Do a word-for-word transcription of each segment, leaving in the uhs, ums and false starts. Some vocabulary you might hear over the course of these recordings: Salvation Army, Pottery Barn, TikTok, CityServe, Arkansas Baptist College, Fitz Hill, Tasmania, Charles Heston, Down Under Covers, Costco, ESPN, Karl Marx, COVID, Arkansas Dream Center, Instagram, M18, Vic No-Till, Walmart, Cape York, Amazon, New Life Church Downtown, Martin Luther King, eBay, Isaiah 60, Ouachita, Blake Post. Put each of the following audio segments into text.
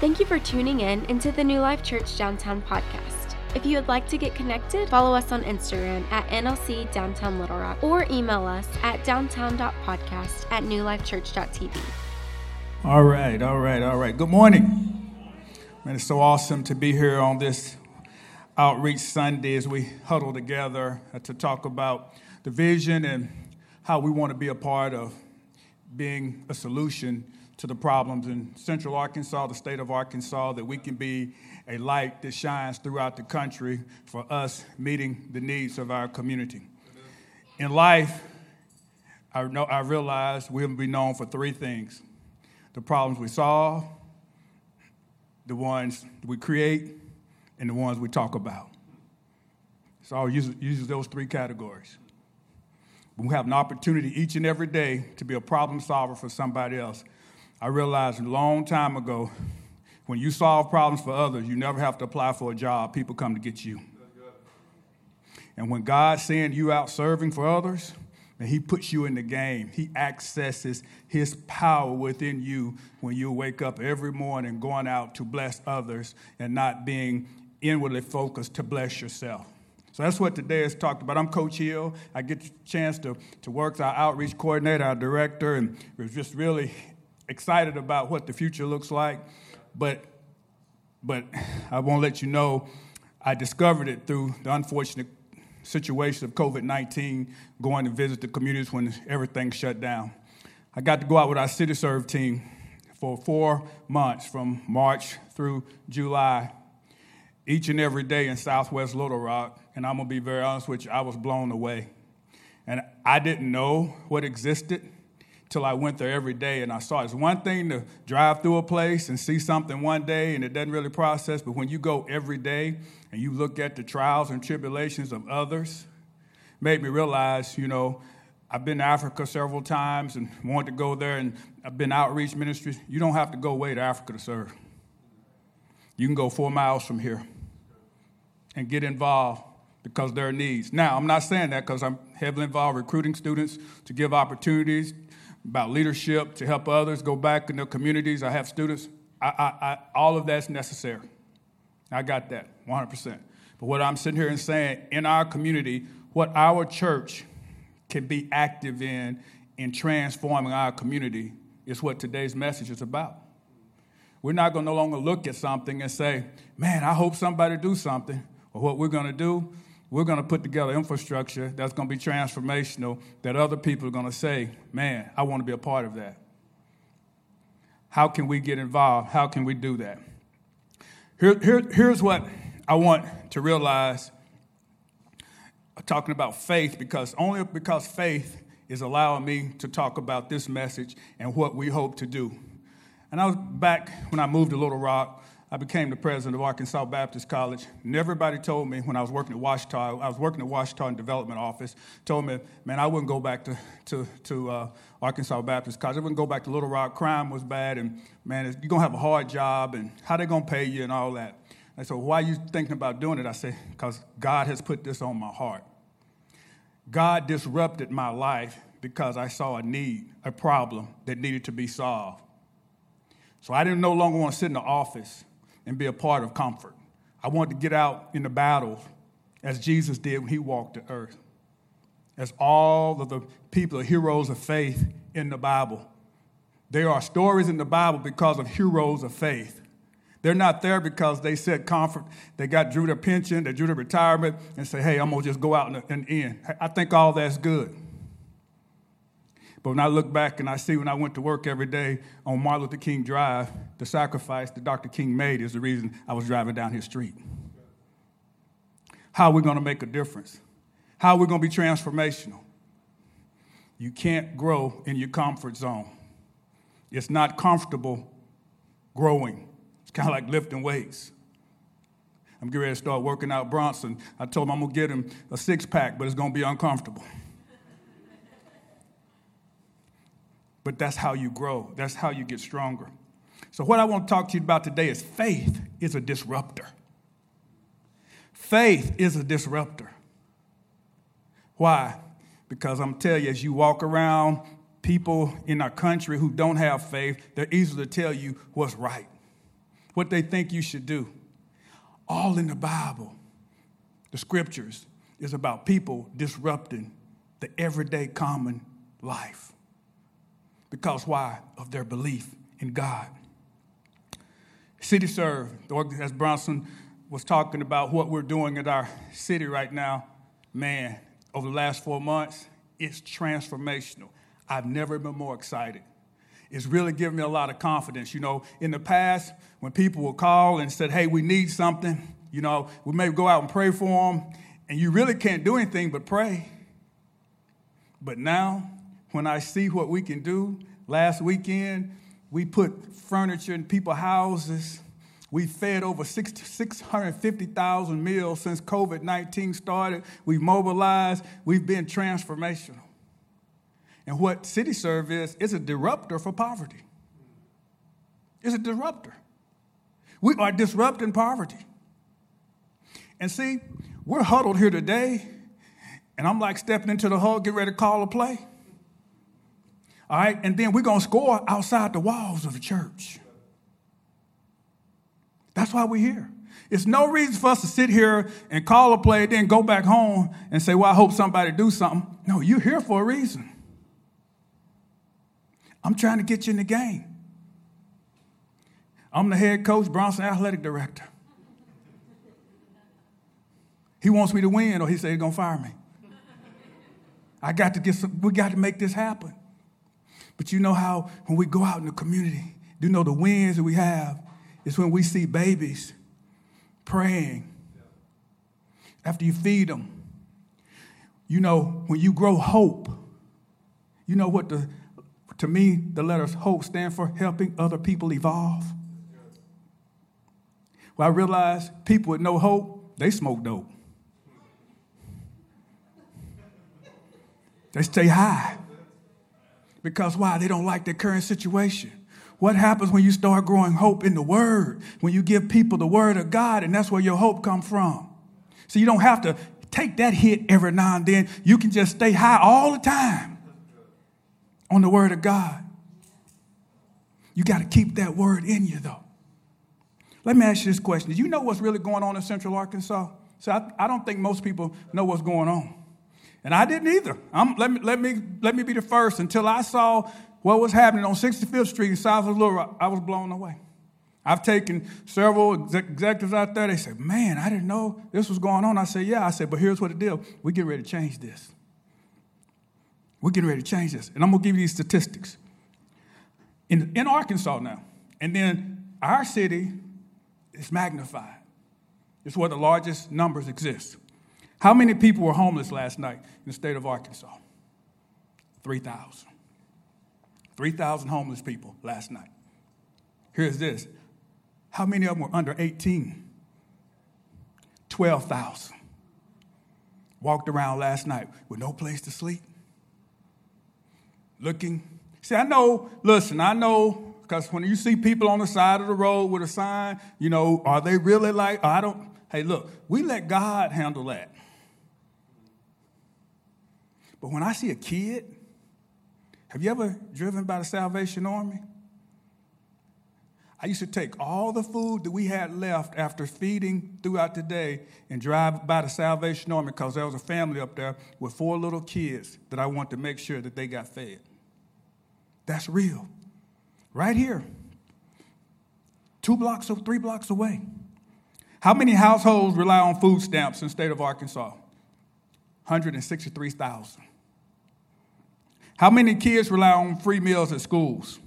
Thank you for tuning in into the New Life Church Downtown podcast. If you would like to get connected, follow us on Instagram at N L C Downtown Little Rock or email us at downtown.podcast at newlifechurch.tv. All right, all right, all right. Good morning. Man, it's so awesome to be here on this Outreach Sunday as we huddle together to talk about the vision and how we want to be a part of being a solution to the problems in Central Arkansas, the state of Arkansas, that we can be a light that shines throughout the country for us meeting the needs of our community. In life, I know I realize we'll be known for three things: the problems we solve, the ones we create, and the ones we talk about. So I'll use, use those three categories. We have an opportunity each and every day to be a problem solver for somebody else. I realized a long time ago, when you solve problems for others, you never have to apply for a job. People come to get you. And when God sends you out serving for others, and he puts you in the game, he accesses his power within you when you wake up every morning going out to bless others and not being inwardly focused to bless yourself. So that's what today is talked about. I'm Coach Hill. I get the chance to, to work as our outreach coordinator, our director, and we're just really excited about what the future looks like, but but I won't let you know I discovered it through the unfortunate situation of covid nineteen, going to visit the communities when everything shut down. I got to go out with our CityServe team for four months from March through July, each and every day in Southwest Little Rock, and I'm going to be very honest with you, I was blown away. And I didn't know what existed till I went there every day and I saw it. It's one thing to drive through a place and see something one day and it doesn't really process, but when you go every day and you look at the trials and tribulations of others, made me realize, you know, I've been to Africa several times and wanted to go there, and I've been outreach ministries. You don't have to go way to Africa to serve. You can go four miles from here and get involved because there are needs. Now, I'm not saying that because I'm heavily involved recruiting students to give opportunities about leadership, to help others go back in their communities. I have students. I, I, I, all of that's necessary. I got that, one hundred percent. But what I'm sitting here and saying, in our community, what our church can be active in, in transforming our community, is what today's message is about. We're not going to no longer look at something and say, man, I hope somebody do something. Or what we're going to do, we're going to put together infrastructure that's going to be transformational, that other people are going to say, man, I want to be a part of that. How can we get involved? How can we do that? Here, here, here's what I want to realize. I'm talking about faith, because only because faith is allowing me to talk about this message and what we hope to do. And I was back when I moved to Little Rock. I became the president of Arkansas Baptist College, and everybody told me when I was working at Ouachita, I was working at Ouachita in the development office, told me, man, I wouldn't go back to to, to uh, Arkansas Baptist College. I wouldn't go back to Little Rock. Crime was bad, and, man, you're going to have a hard job, and how they going to pay you and all that. And so why are you thinking about doing it? I said, because God has put this on my heart. God disrupted my life because I saw a need, a problem that needed to be solved. So I didn't no longer want to sit in the office and be a part of comfort. I wanted to get out in the battle as Jesus did when he walked the earth, as all of the people are heroes of faith in the Bible. There are stories in the Bible because of heroes of faith. They're not there because they said comfort. They got drew their pension, they drew their retirement, and say, hey, I'm going to just go out and end. I think all that's good. But when I look back and I see when I went to work every day on Martin Luther King Drive, the sacrifice that Doctor King made is the reason I was driving down his street. How are we going to make a difference? How are we going to be transformational? You can't grow in your comfort zone. It's not comfortable growing. It's kind of like lifting weights. I'm getting ready to start working out Bronson. I told him I'm going to get him a six-pack, but it's going to be uncomfortable. But that's how you grow. That's how you get stronger. So what I want to talk to you about today is faith is a disruptor. Faith is a disruptor. Why? Because I'm telling you, as you walk around, people in our country who don't have faith, they're easy to tell you what's right. what they think you should do. All in the Bible, the scriptures, is about people disrupting the everyday common life. Because why? Of their belief in God. CityServe, as Bronson was talking about what we're doing at our city right now, man, over the last four months, it's transformational. I've never been more excited. It's really given me a lot of confidence. You know, in the past, when people would call and said, hey, we need something, you know, we may go out and pray for them, and you really can't do anything but pray. But now, when I see what we can do, last weekend, we put furniture in people's houses. We fed over six hundred fifty thousand meals since covid nineteen started. We've mobilized. We've been transformational. And what CityServe is, it's a disruptor for poverty. It's a disruptor. We are disrupting poverty. And see, we're huddled here today, and I'm like stepping into the huddle, get ready to call a play. All right, and then we're going to score outside the walls of the church. That's why we're here. It's no reason for us to sit here and call a play, then go back home and say, well, I hope somebody do something. No, you're here for a reason. I'm trying to get you in the game. I'm the head coach, Bronson athletic director. He wants me to win, or he said he's going to fire me. I got to get some, we got to make this happen. But you know how when we go out in the community, you know the wins that we have is when we see babies praying after you feed them. You know, when you grow hope, you know what the, to me, the letters HOPE stand for? Helping other people evolve. Well, I realized people with no hope, they smoke dope. They stay high. Because why? They don't like their current situation. What happens when you start growing hope in the Word? When you give people the Word of God, and that's where your hope comes from. So you don't have to take that hit every now and then. You can just stay high all the time on the Word of God. You got to keep that Word in you, though. Let me ask you this question. Do you know what's really going on in Central Arkansas? So I, I don't think most people know what's going on. And I didn't either. I'm, let me let me let me be the first. Until I saw what was happening on sixty-fifth street in South Little Rock, I was blown away. I've taken several executives out there. They said, "Man, I didn't know this was going on." I said, "Yeah." I said, "But here's what the deal: we're getting ready to change this. We're getting ready to change this." And I'm gonna give you these statistics. In in Arkansas now, and then our city is magnified. It's where the largest numbers exist. How many people were homeless last night in the state of Arkansas? three thousand. three thousand homeless people last night. Here's this. How many of them were under eighteen? twelve thousand. Walked around last night with no place to sleep. Looking. See, I know, listen, I know, because when you see people on the side of the road with a sign, you know, are they really like, I don't, hey, look, we let God handle that. But when I see a kid, have you ever driven by the Salvation Army? I used to take all the food that we had left after feeding throughout the day and drive by the Salvation Army because there was a family up there with four little kids that I wanted to make sure that they got fed. That's real. Right here, two blocks or three blocks away. How many households rely on food stamps in the state of Arkansas? one hundred sixty-three thousand. How many kids rely on free meals at schools?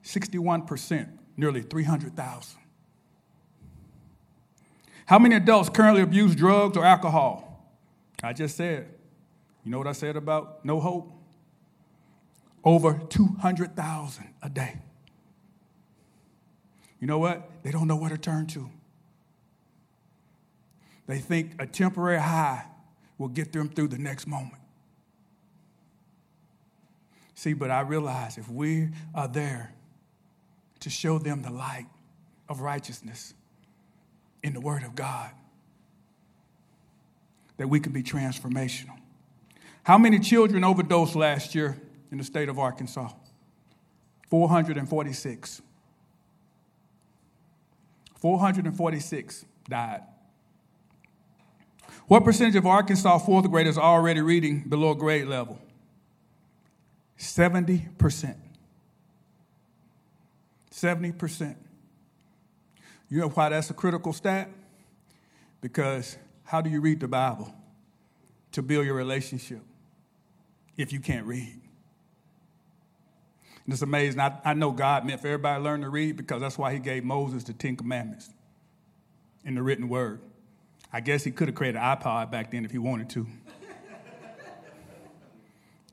sixty-one percent, nearly three hundred thousand. How many adults currently abuse drugs or alcohol? I just said, you know what I said about no hope? Over two hundred thousand a day. You know what? They don't know where to turn to. They think a temporary high will get them through the next moment. See, but I realize if we are there to show them the light of righteousness in the Word of God, that we can be transformational. How many children overdosed last year in the state of Arkansas? four hundred forty-six. four hundred forty-six died. What percentage of Arkansas fourth graders are already reading below grade level? seventy percent. seventy percent. You know why that's a critical stat? Because how do you read the Bible to build your relationship if you can't read? And it's amazing. I, I know God meant for everybody to learn to read because that's why he gave Moses the Ten Commandments in the written word. I guess he could have created an iPod back then if he wanted to.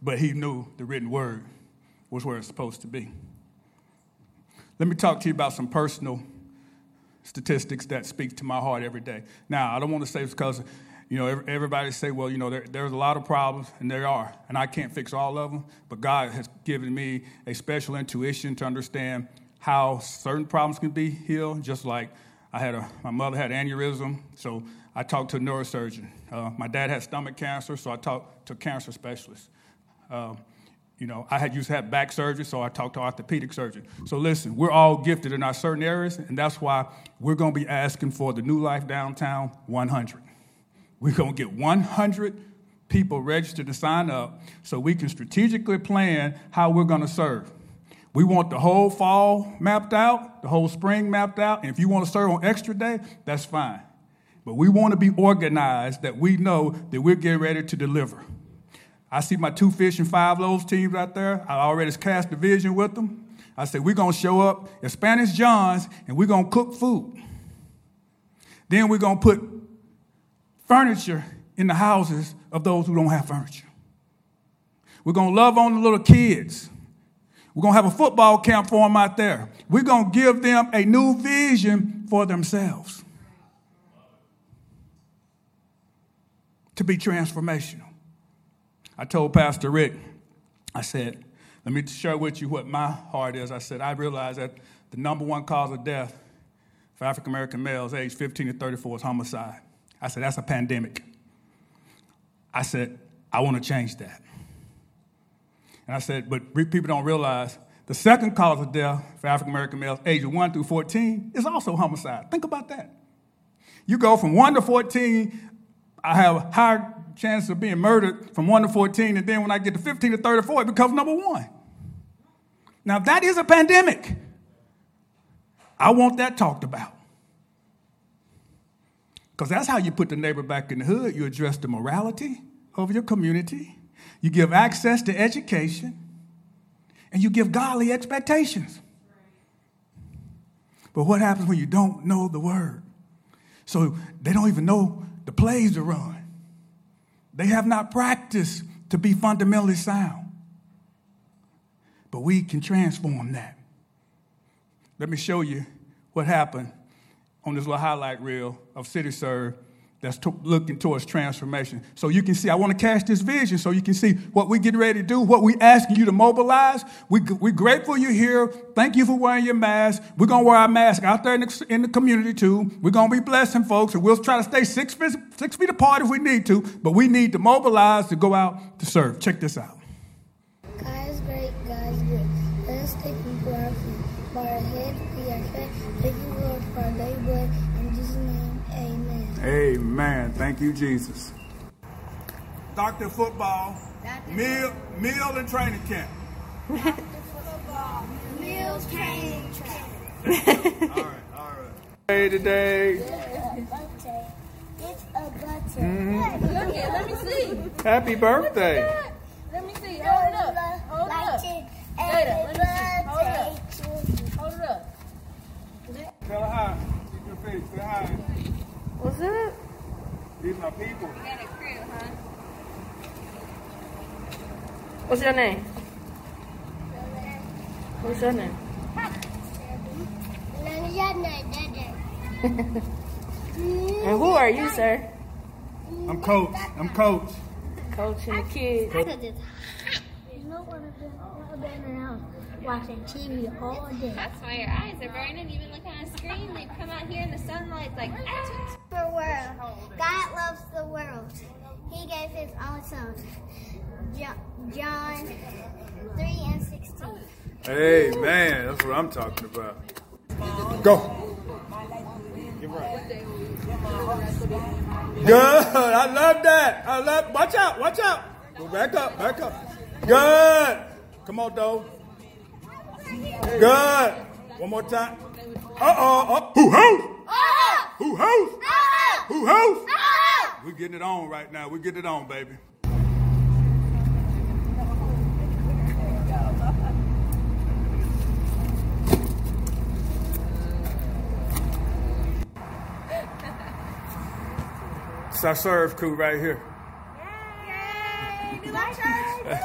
But he knew the written word was where it's supposed to be. Let me talk to you about some personal statistics that speak to my heart every day. Now, I don't want to say it's because, you know, everybody say, well, you know, there, there's a lot of problems, and there are, and I can't fix all of them. But God has given me a special intuition to understand how certain problems can be healed, just like I had a, my mother had aneurysm, so I talked to a neurosurgeon. Uh, my dad had stomach cancer, so I talked to a cancer specialist. Uh, you know, I had used to have back surgery, so I talked to an orthopedic surgeon. So listen, we're all gifted in our certain areas, and that's why we're going to be asking for the New Life Downtown one hundred. We're going to get one hundred people registered to sign up so we can strategically plan how we're going to serve. We want the whole fall mapped out, the whole spring mapped out. And if you want to serve on extra day, that's fine. But we want to be organized that we know that we're getting ready to deliver. I see my two fish and five loaves teams out there. I already cast a vision with them. I said, we're going to show up as Spanish Johns, and we're going to cook food. Then we're going to put furniture in the houses of those who don't have furniture. We're going to love on the little kids. We're going to have a football camp for them out there. We're going to give them a new vision for themselves to be transformational. I told Pastor Rick, I said, let me share with you what my heart is. I said, I realize that the number one cause of death for African-American males aged fifteen to thirty-four is homicide. I said, that's a pandemic. I said, I want to change that. And I said, but people don't realize the second cause of death for African-American males ages one through fourteen is also homicide. Think about that. You go from one to fourteen, I have a higher chance of being murdered from one to fourteen, and then when I get to fifteen to thirty-four, it becomes number one. Now, that is a pandemic. I want that talked about. Because that's how you put the neighbor back in the hood. You address the morality of your community. You give access to education, and you give godly expectations. But what happens when you don't know the word? So they don't even know the plays to run. They have not practiced to be fundamentally sound. But we can transform that. Let me show you what happened on this little highlight reel of CityServe that's to- looking towards transformation. So you can see, I want to cast this vision so you can see what we're getting ready to do, what we're asking you to mobilize. We, we're grateful you're here. Thank you for wearing your mask. We're going to wear our mask out there in the, in the community, too. We're going to be blessing folks, and we'll try to stay six feet, six feet apart if we need to, but we need to mobilize to go out to serve. Check this out. God is great. God is great. Let us thank you for our food, for our head, for our faith. Thank you, Lord, for our neighborhood. In Jesus' name, amen. Amen. Thank you, Jesus. Doctor Football, Doctor meal, meal and training camp. Doctor Football, meal training camp. All right, all right. Hey, today. It's a butter. It's a butter. Mm-hmm. Look here, let me see. Happy birthday. Let me see. Hold it up. Hold it up. Let me see. Hold it up. Tell her hi. Keep your face. Say hi. What's up? These are my people. You got a crib, huh? What's your name? What's your name? And who are you, sir? I'm Coach. I'm Coach. Coach and the kids. I got this hot. You know what I've been all day in the house, watching T V all day. That's why your eyes are burning. Even looking on a screen, they come out here in the sunlight like that. The world. God loves the world. He gave his own son. John three and sixteen. Amen. That's what I'm talking about. Go. Good. I love that. I love. Watch out. Watch out. Go back up. Back up. Good. Come on, though. Good. One more time. Uh-oh. Who house? Who house? Who house? We're getting it on right now. We're getting it on, baby. It's our serve crew right here. Yay! New Life Church.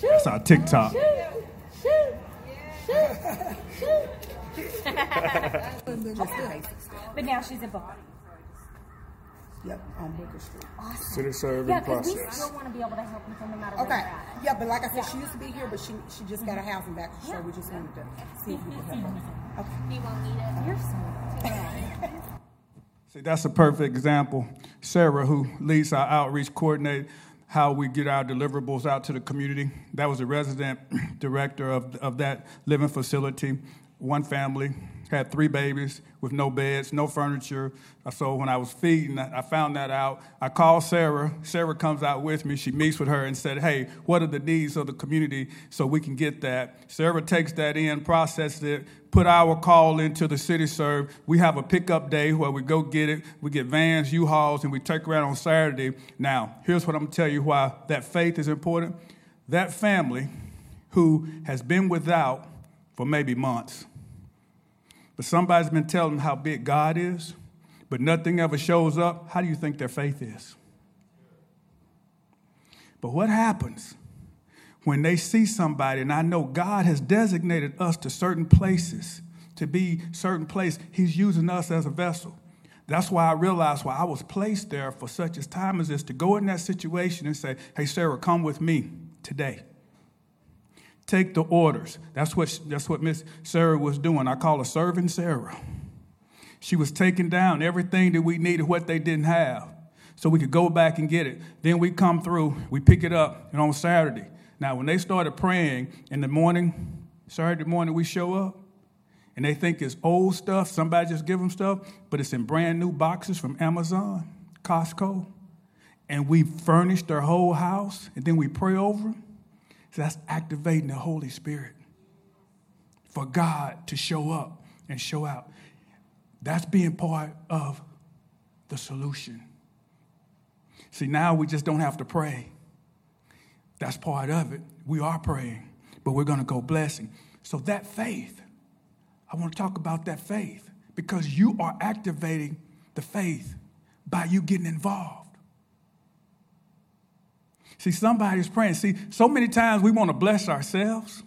That's our TikTok. But now she's a bar. Yep, on Baker Street. Awesome. CityServe yeah, process. Yeah, because we want to be able to help you from no matter okay. where Okay. Yeah, but like I said, yeah. she used to be here, but she she just got a house in Baker Street. Yeah. We just wanted to see if we could help her. Okay. You won't need it. You're smart. See, that's a perfect example. Sarah, who leads our outreach coordinator, how we get our deliverables out to the community. That was a resident director of of that living facility. One family, had three babies with no beds, no furniture. So when I was feeding, I found that out. I called Sarah. Sarah comes out with me. She meets with her and said, hey, what are the needs of the community so we can get that? Sarah takes that in, processes it, put our call into the CityServe. We have a pickup day where we go get it. We get vans, U-Hauls, and we take around on Saturday. Now, here's what I'm going to tell you why that faith is important. That family who has been without for maybe months, but somebody's been telling them how big God is, but nothing ever shows up. How do you think their faith is? But what happens when they see somebody, and I know God has designated us to certain places, to be certain place. He's using us as a vessel. That's why I realized why I was placed there for such a time as this, to go in that situation and say, hey, Sarah, come with me today. Take the orders. That's what that's what Miss Sarah was doing. I call her Serving Sarah. She was taking down everything that we needed, what they didn't have, so we could go back and get it. Then we come through, we pick it up, and on Saturday. Now, when they started praying in the morning, Saturday morning we show up, and they think it's old stuff, somebody just give them stuff, but it's in brand new boxes from Amazon, Costco, and we furnish their whole house, and then we pray over them. So that's activating the Holy Spirit for God to show up and show out. That's being part of the solution. See, now we just don't have to pray. That's part of it. We are praying, but we're going to go blessing. So that faith, I want to talk about that faith, because you are activating the faith by you getting involved. See, somebody's praying. See, so many times we want to bless ourselves.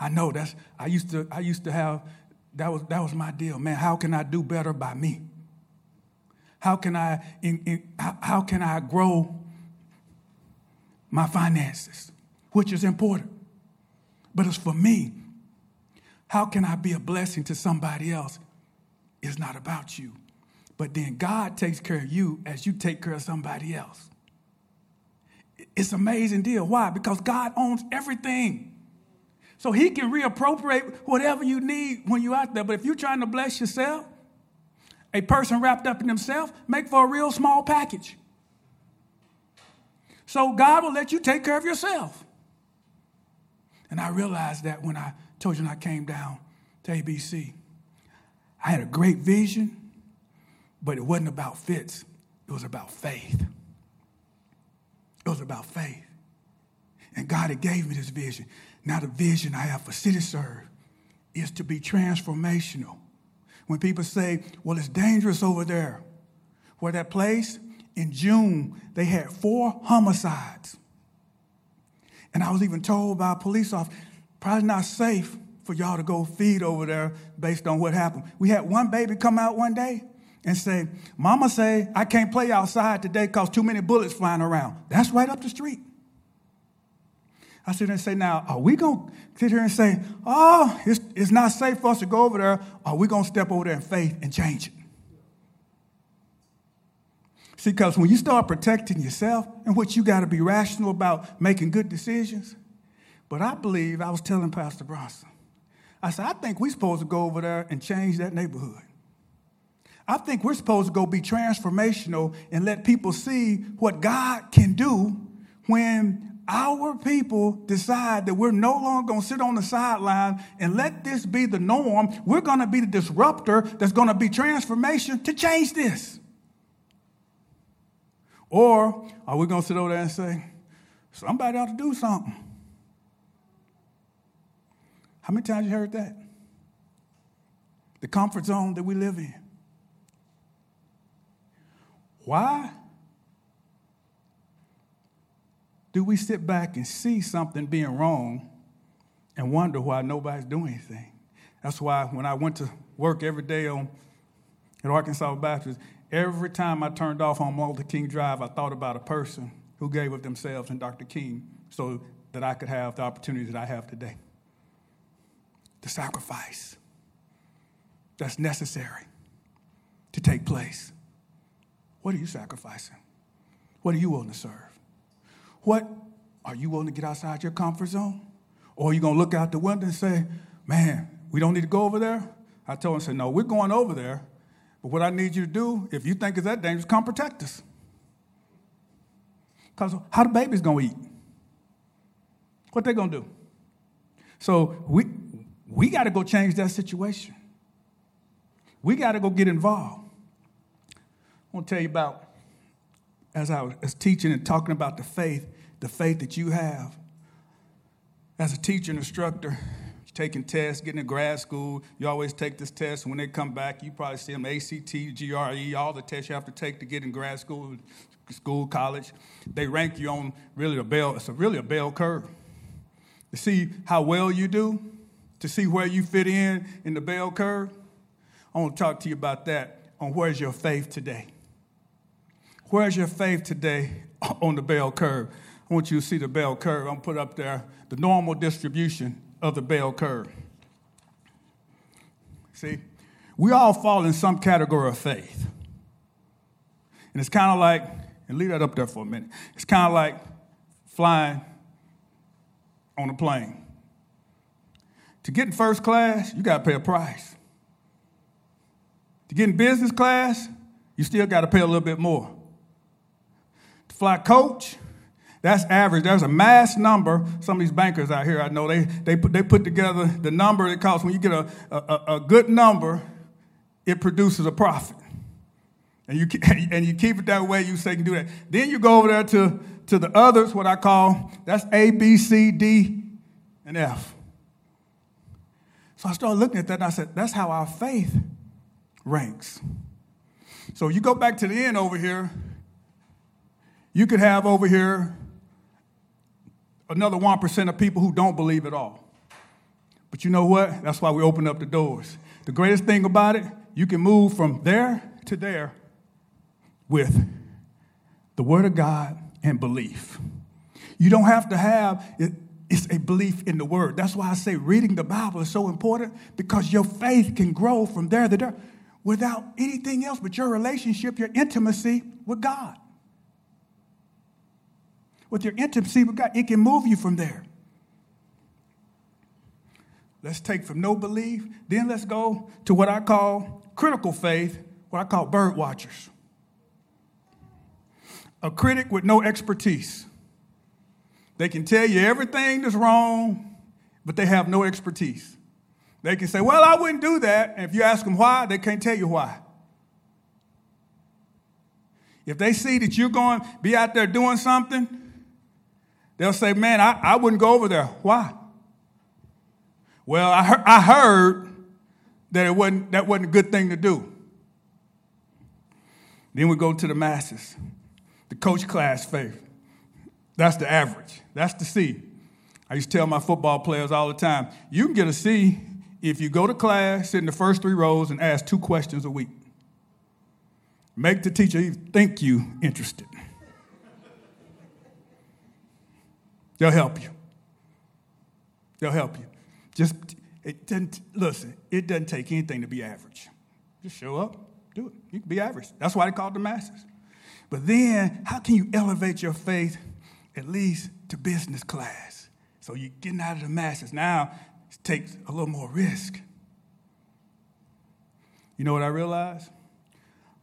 I know that's, I used to, I used to have, that was, that was my deal, man. How can I do better by me? How can I, in, in, how, how can I grow my finances, which is important, but it's for me. How can I be a blessing to somebody else? It's not about you, but then God takes care of you as you take care of somebody else. It's an amazing deal. Why? Because God owns everything. So he can reappropriate whatever you need when you're out there. But if you're trying to bless yourself, a person wrapped up in himself, make for a real small package. So God will let you take care of yourself. And I realized that when I told you when I came down to A B C. I had a great vision, but it wasn't about fits. It was about faith. It was about faith. And God had gave me this vision. Now the vision I have for CityServe is to be transformational. When people say, well, it's dangerous over there. Where that place, in June, they had four homicides. And I was even told by a police officer, probably not safe for y'all to go feed over there based on what happened. We had one baby come out one day and say, Mama say, I can't play outside today because too many bullets flying around. That's right up the street. I sit there and say, now, are we going to sit here and say, oh, it's, it's not safe for us to go over there, or are we going to step over there in faith and change it? See, because when you start protecting yourself and what you got to be rational about making good decisions. But I believe, I was telling Pastor Bronson, I said, I think we're supposed to go over there and change that neighborhood. I think we're supposed to go be transformational and let people see what God can do when our people decide that we're no longer going to sit on the sideline and let this be the norm. We're going to be the disruptor that's going to be transformation to change this. Or are we going to sit over there and say, somebody ought to do something? How many times you heard that? The comfort zone that we live in. Why do we sit back and see something being wrong and wonder why nobody's doing anything? That's why when I went to work every day on at Arkansas Baptist, every time I turned off on Martin Luther King Drive, I thought about a person who gave of themselves and Doctor King so that I could have the opportunities that I have today. The sacrifice that's necessary to take place. What are you sacrificing? What are you willing to serve? What are you willing to get outside your comfort zone? Or are you going to look out the window and say, man, we don't need to go over there? I told him, I said, no, we're going over there. But what I need you to do, if you think it's that dangerous, come protect us. Because how the babies going to eat? What they going to do? So we... We got to go change that situation. We got to go get involved. I want to tell you about, as I was teaching and talking about the faith, the faith that you have. As a teacher and instructor, you're taking tests, getting to grad school, you always take this test. When they come back, you probably see them A C T, G R E, all the tests you have to take to get in grad school, school, college. They rank you on really a bell, it's a really a bell curve. To see how well you do, to see where you fit in in the bell curve. I want to talk to you about that on where's your faith today. Where's your faith today on the bell curve? I want you to see the bell curve. I'm going to put up there the normal distribution of the bell curve. See, we all fall in some category of faith. And it's kind of like, and leave that up there for a minute, it's kind of like flying on a plane. To get in first class, you got to pay a price. To get in business class, you still got to pay a little bit more. To fly coach, that's average. There's a mass number. Some of these bankers out here, I know, they they put, they put together the number it costs. When you get a, a, a good number, it produces a profit. And you and you keep it that way, you say you can do that. Then you go over there to, to the others, what I call, that's A, B, C, D, and F. So I started looking at that, and I said, that's how our faith ranks. So you go back to the end over here, you could have over here another one percent of people who don't believe at all. But you know what? That's why we open up the doors. The greatest thing about it, you can move from there to there with the Word of God and belief. You don't have to have it. It's a belief in the Word. That's why I say reading the Bible is so important, because your faith can grow from there to there without anything else but your relationship, your intimacy with God. With your intimacy with God, it can move you from there. Let's take from no belief. Then let's go to what I call critical faith, what I call bird watchers. A critic with no expertise. They can tell you everything that's wrong, but they have no expertise. They can say, well, I wouldn't do that. And if you ask them why, they can't tell you why. If they see that you're going to be out there doing something, they'll say, man, I, I wouldn't go over there. Why? Well, I, he- I heard that it wasn't that wasn't a good thing to do. Then we go to the masses, the coach class faith. That's the average. That's the C. I used to tell my football players all the time, you can get a C if you go to class, sit in the first three rows, and ask two questions a week. Make the teacher even think you interested. They'll help you. They'll help you. Just it doesn't, listen, it doesn't take anything to be average. Just show up, do it. You can be average. That's why they call it the masses. But then, how can you elevate your faith at least to business class? So you're getting out of the masses. Now, it takes a little more risk. You know what I realized?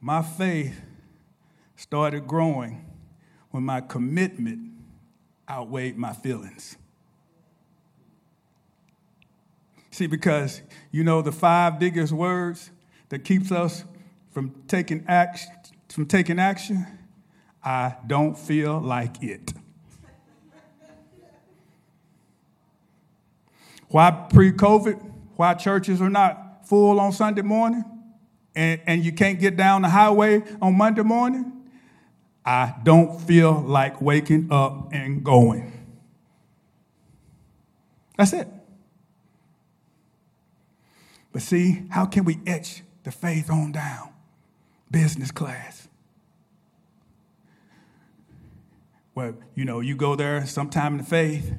My faith started growing when my commitment outweighed my feelings. See, because, you know, the five biggest words that keeps us from taking action, from taking action, I don't feel like it. Why pre-COVID, why churches are not full on Sunday morning and, and you can't get down the highway on Monday morning? I don't feel like waking up and going. That's it. But see, how can we etch the faith on down? Business class. Well, you know, you go there sometime in the faith,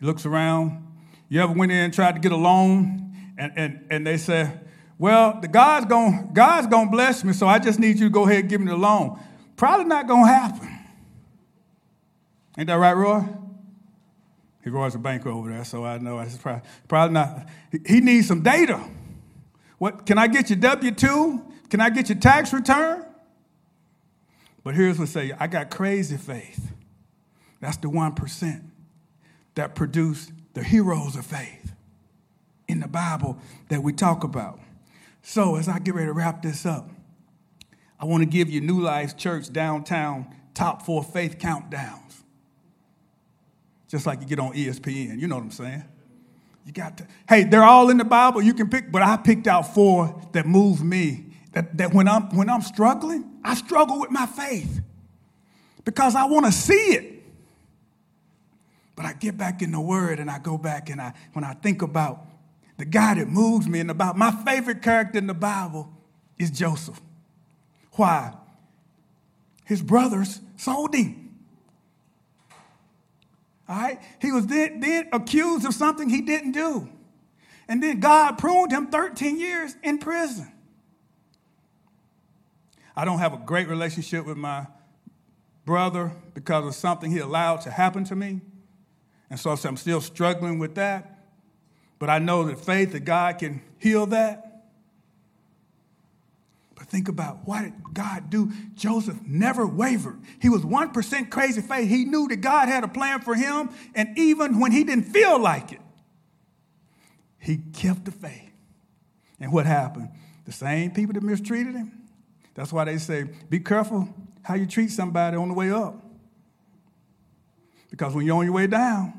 he looks around. You ever went in and tried to get a loan and, and, and they say, well, the God's going God's gonna bless me, so I just need you to go ahead and give me the loan. Probably not going to happen. Ain't that right, Roy? He Roy's a banker over there, so I know. It's probably, probably not. He needs some data. What? Can I get your W two? Can I get your tax return? But here's what I say. I got crazy faith. That's the one percent that produced the heroes of faith in the Bible that we talk about. So as I get ready to wrap this up, I want to give you New Life Church Downtown top four faith countdowns. Just like you get on E S P N, you know what I'm saying? You got to, hey, they're all in the Bible, you can pick, but I picked out four that move me. That, that when I'm when I'm struggling, I struggle with my faith because I want to see it. But I get back in the Word and I go back and I when I think about the guy that moves me in the Bible, my favorite character in the Bible is Joseph. Why? His brothers sold him. All right? He was then, then accused of something he didn't do. And then God pruned him thirteen years in prison. I don't have a great relationship with my brother because of something he allowed to happen to me. And so I'm still struggling with that. But I know that faith that God can heal that. Think about what did God do? Joseph never wavered. He was one percent crazy faith. He knew that God had a plan for him, and even when he didn't feel like it, he kept the faith. And what happened? The same people that mistreated him. That's why they say, be careful how you treat somebody on the way up. Because when you're on your way down,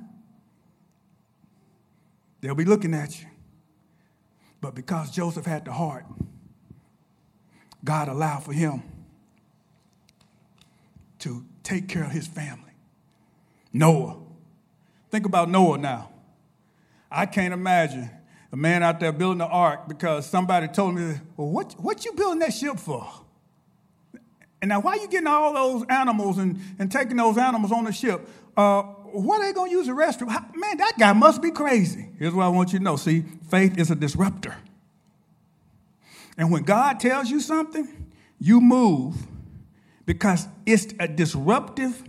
they'll be looking at you. But because Joseph had the heart, God allowed for him to take care of his family. Noah. Think about Noah now. I can't imagine a man out there building an ark because somebody told me, well, what, what you building that ship for? And now why are you getting all those animals and, and taking those animals on the ship? Uh, what are they going to use the restroom? How, man, that guy must be crazy. Here's what I want you to know. See, faith is a disruptor. And when God tells you something, you move because it's a disruptive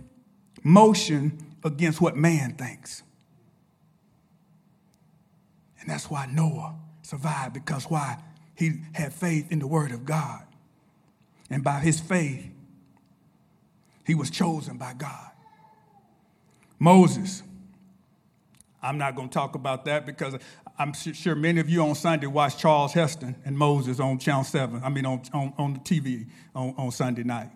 motion against what man thinks. And that's why Noah survived, because why? He had faith in the word of God. And by his faith, he was chosen by God. Moses. I'm not going to talk about that because I'm sure many of you on Sunday watch Charles Heston and Moses on Channel seven. I mean, on, on, on the T V on, on Sunday night.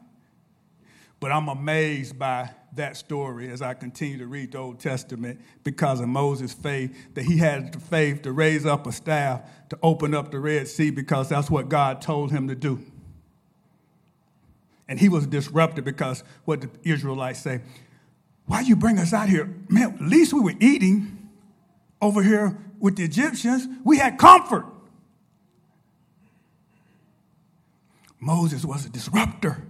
But I'm amazed by that story as I continue to read the Old Testament because of Moses' faith, that he had the faith to raise up a staff to open up the Red Sea because that's what God told him to do. And he was disrupted because what the Israelites say, why you bring us out here? Man, at least we were eating over here with the Egyptians. We had comfort. Moses was a disruptor.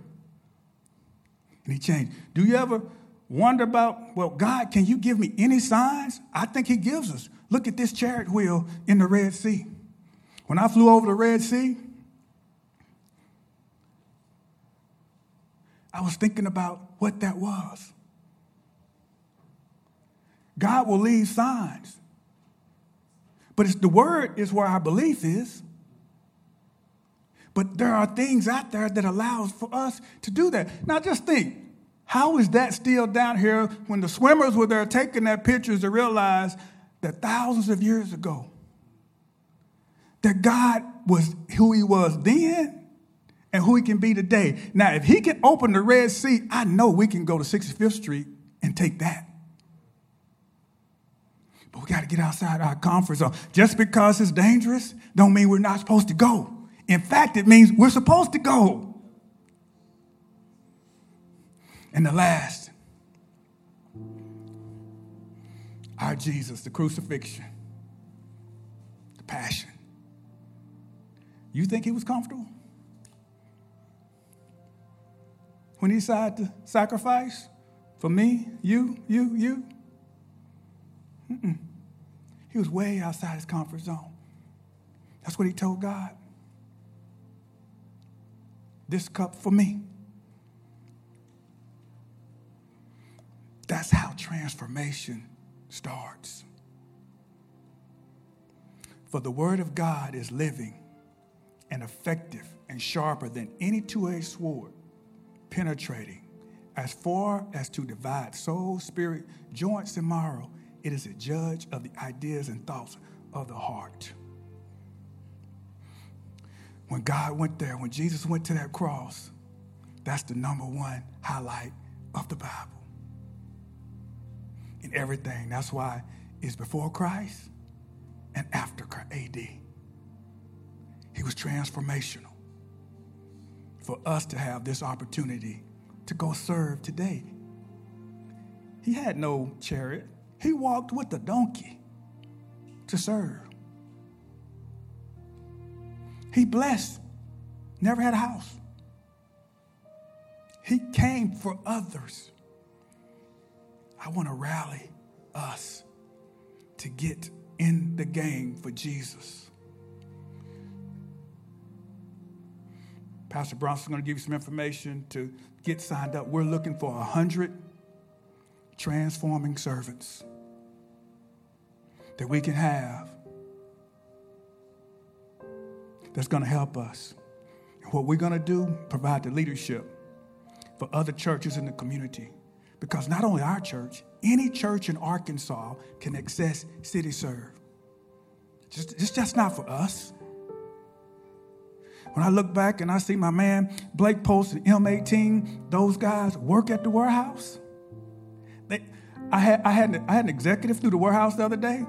And he changed. Do you ever wonder about, well, God, can you give me any signs? I think he gives us. Look at this chariot wheel in the Red Sea. When I flew over the Red Sea, I was thinking about what that was. God will leave signs. But it's the word is where our belief is. But there are things out there that allows for us to do that. Now just think, how is that still down here when the swimmers were there taking their pictures to realize that thousands of years ago that God was who he was then and who he can be today. Now, if he can open the Red Sea, I know we can go to sixty-fifth street and take that. But we got to get outside our comfort zone. Just because it's dangerous don't mean we're not supposed to go. In fact, it means we're supposed to go. And the last, our Jesus, the crucifixion, the passion. You think he was comfortable when he decided to sacrifice for me, you, you, you? Mm-mm. He was way outside his comfort zone. That's what he told God. This cup for me. That's how transformation starts. For the word of God is living and effective and sharper than any two-edged sword, penetrating as far as to divide soul, spirit, joints, and marrow. It is a judge of the ideas and thoughts of the heart. When God went there, when Jesus went to that cross, that's the number one highlight of the Bible. In everything. That's why it's before Christ and after A D. He was transformational. For us to have this opportunity to go serve today. He had no chariot. He walked with a donkey to serve. He blessed, never had a house. He came for others. I want to rally us to get in the game for Jesus. Pastor Bronson's going to give you some information to get signed up. We're looking for one hundred transforming servants that we can have that's going to help us. And what we're going to do, provide the leadership for other churches in the community. Because not only our church, any church in Arkansas can access CityServe. Just, it's just not for us. When I look back and I see my man Blake Post and M eighteen, those guys work at the warehouse. They, I, had, I, had an, I had an executive through the warehouse the other day.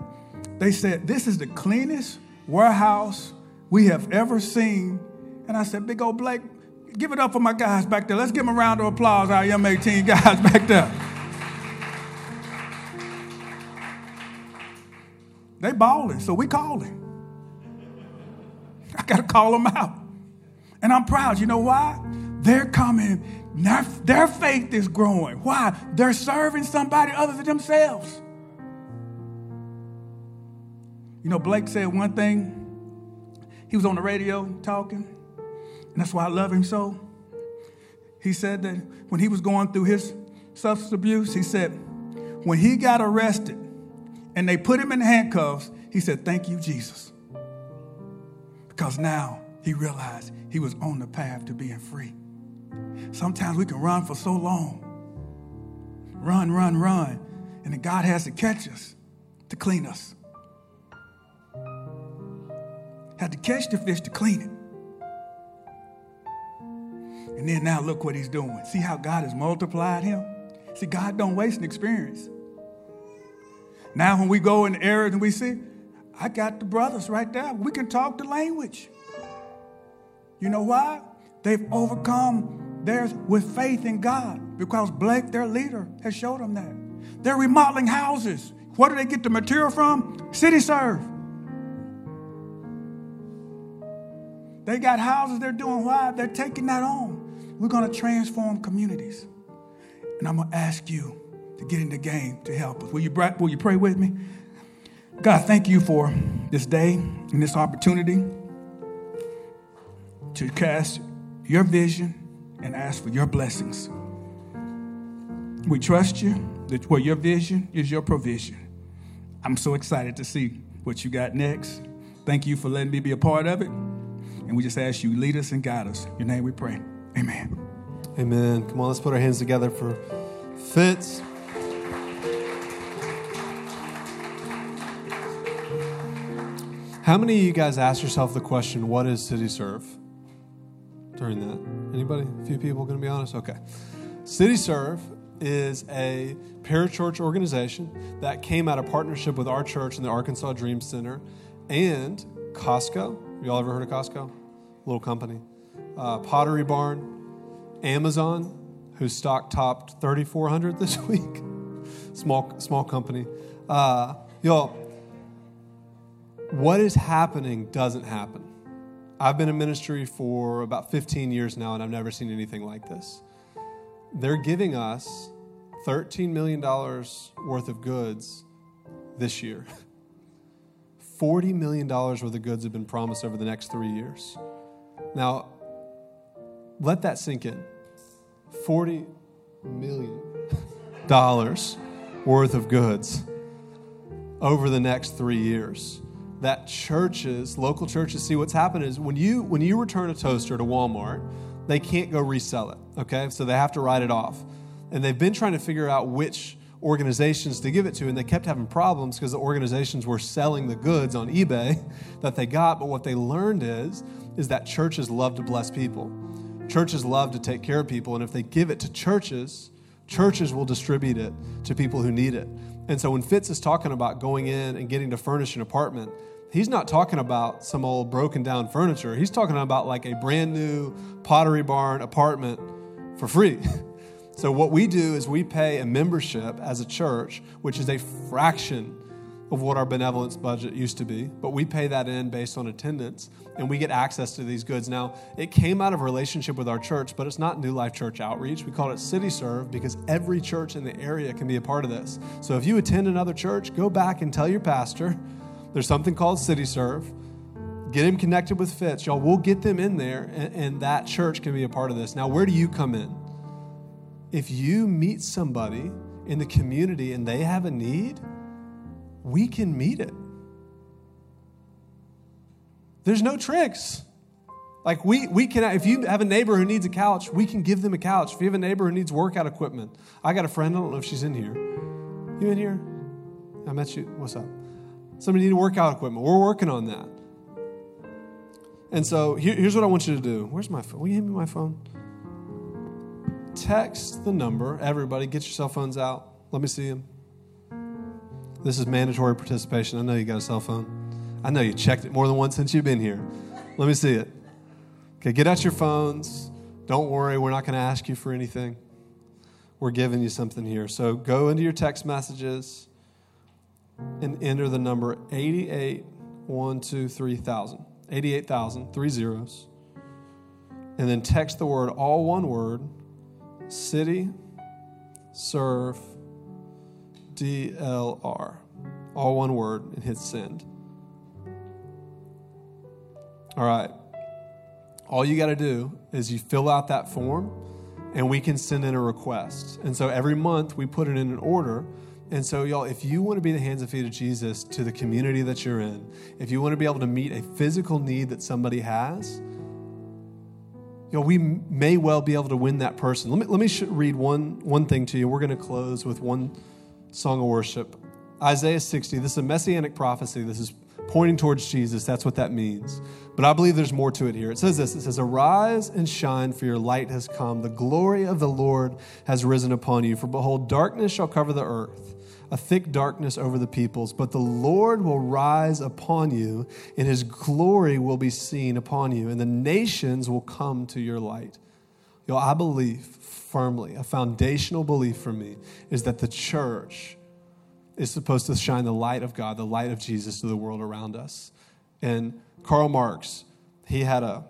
They said, this is the cleanest warehouse we have ever seen. And I said, big old Blake, give it up for my guys back there. Let's give them a round of applause, our M eighteen guys back there. They balling, so we calling. I got to call them out. And I'm proud. You know why? They're coming. Their, their faith is growing. Why? They're serving somebody other than themselves. You know, Blake said one thing. He was on the radio talking, and that's why I love him so. He said that when he was going through his substance abuse, he said, when he got arrested and they put him in handcuffs, he said, thank you, Jesus. Because now he realized he was on the path to being free. Sometimes we can run for so long. Run, run, run. And then God has to catch us to clean us. Had to catch the fish to clean it. And then now look what he's doing. See how God has multiplied him? See, God don't waste an experience. Now when we go in the areas and we see, I got the brothers right there. We can talk the language. You know why? They've overcome theirs with faith in God because Blake, their leader, has showed them that. They're remodeling houses. Where do they get the material from? CityServe. They got houses they're doing. Why? They're taking that on. We're going to transform communities. And I'm going to ask you to get in the game to help us. Will you, will you pray with me? God, thank you for this day and this opportunity to cast your vision, and ask for your blessings. We trust you that where your vision is your provision. I'm so excited to see what you got next. Thank you for letting me be a part of it. And we just ask you, lead us and guide us. In your name we pray. Amen. Amen. Come on, let's put our hands together for Fitz. How many of you guys asked yourself the question, what is CityServe? During that, anybody? A few people, going to be honest? Okay. CityServe is a parachurch organization that came out of partnership with our church and the Arkansas Dream Center and Costco. Y'all ever heard of Costco? Little company. Uh, Pottery Barn, Amazon, who stock topped thirty-four hundred this week. small small company. Uh, y'all, what is happening doesn't happen. I've been in ministry for about fifteen years now, and I've never seen anything like this. They're giving us thirteen million dollars worth of goods this year. forty million dollars worth of goods have been promised over the next three years. Now, let that sink in. forty million dollars worth of goods over the next three years. That churches, local churches, see what's happening is when you when you return a toaster to Walmart, they can't go resell it, okay? So they have to write it off. And they've been trying to figure out which organizations to give it to, and they kept having problems because the organizations were selling the goods on eBay that they got. But what they learned is, is that churches love to bless people. Churches love to take care of people, and if they give it to churches, churches will distribute it to people who need it. And so when Fitz is talking about going in and getting to furnish an apartment, he's not talking about some old broken down furniture. He's talking about like a brand new Pottery Barn apartment for free. So what we do is we pay a membership as a church, which is a fraction of what our benevolence budget used to be. But we pay that in based on attendance, and we get access to these goods. Now, it came out of a relationship with our church, but it's not New Life Church Outreach. We call it CityServe because every church in the area can be a part of this. So if you attend another church, go back and tell your pastor there's something called CityServe. Get him connected with Fitz. Y'all, we'll get them in there, and, and that church can be a part of this. Now, where do you come in? If you meet somebody in the community and they have a need, we can meet it. There's no tricks. Like we we can, if you have a neighbor who needs a couch, we can give them a couch. If you have a neighbor who needs workout equipment, I got a friend, I don't know if she's in here. You in here? I met you. What's up? Somebody need workout equipment. We're working on that. And so here, here's what I want you to do. Where's my phone? Will you hand me my phone? Text the number. Everybody, get your cell phones out. Let me see them. This is mandatory participation. I know you got a cell phone. I know you checked it more than once since you've been here. Let me see it. Okay, get out your phones. Don't worry, we're not going to ask you for anything. We're giving you something here. So go into your text messages and enter the number eight eight one two three thousand. eighty-eight thousand, three zeros. And then text the word, all one word, city, serve, D L R, all one word, and hit send. All right. All you got to do is you fill out that form, and we can send in a request. And so every month we put it in an order. And so, y'all, if you want to be the hands and feet of Jesus to the community that you're in, if you want to be able to meet a physical need that somebody has, you know, we may well be able to win that person. Let me let me read one one thing to you. We're going to close with one song of worship. Isaiah sixty, this is a messianic prophecy. This is pointing towards Jesus. That's what that means. But I believe there's more to it here. It says this. It says, arise and shine, for your light has come. The glory of the Lord has risen upon you. For behold, darkness shall cover the earth, a thick darkness over the peoples. But the Lord will rise upon you, and his glory will be seen upon you. And the nations will come to your light. Yo, I believe firmly, a foundational belief for me is that the church is supposed to shine the light of God, the light of Jesus to the world around us. And Karl Marx, he had a,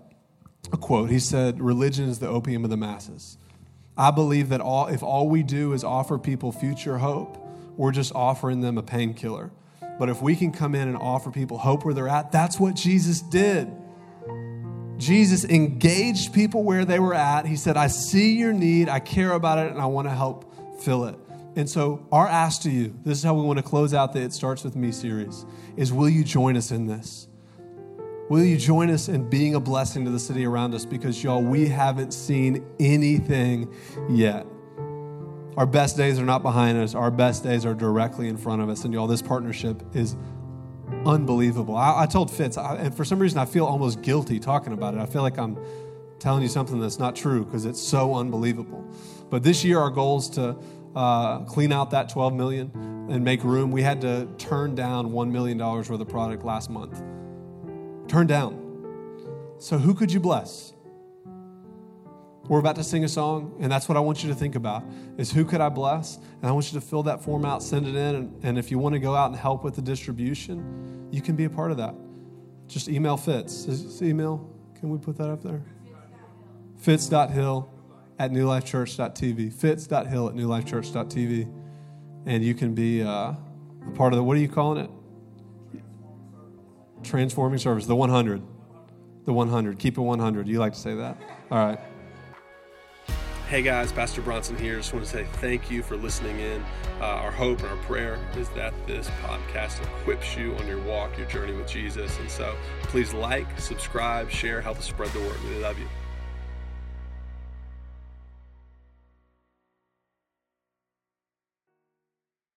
a quote. He said, religion is the opium of the masses. I believe that all if all we do is offer people future hope, we're just offering them a painkiller. But if we can come in and offer people hope where they're at, that's what Jesus did. Jesus engaged people where they were at. He said, I see your need, I care about it, and I want to help fill it. And so our ask to you, this is how we want to close out the It Starts With Me series, is will you join us in this? Will you join us in being a blessing to the city around us? Because, y'all, we haven't seen anything yet. Our best days are not behind us. Our best days are directly in front of us. And, y'all, this partnership is unbelievable. I, I told Fitz, I, and for some reason I feel almost guilty talking about it. I feel like I'm telling you something that's not true because it's so unbelievable. But this year our goal is to uh, clean out that twelve million dollars and make room. We had to turn down one million dollars worth of product last month. Turn down. So who could you bless? We're about to sing a song, and that's what I want you to think about, is who could I bless? And I want you to fill that form out, send it in, and, and if you want to go out and help with the distribution, you can be a part of that. Just email Fitz. Is email? Can we put that up there? Fitz.hill at newlifechurch.tv. Fitz.hill at newlifechurch.tv. And you can be uh, a part of the, what are you calling it? Transforming service, the one hundred. The one hundred. Keep it one hundred. You like to say that? All right. Hey guys, Pastor Bronson here. Just want to say thank you for listening in. Uh, our hope and our prayer is that this podcast equips you on your walk, your journey with Jesus. And so please like, subscribe, share, help us spread the word. We love you.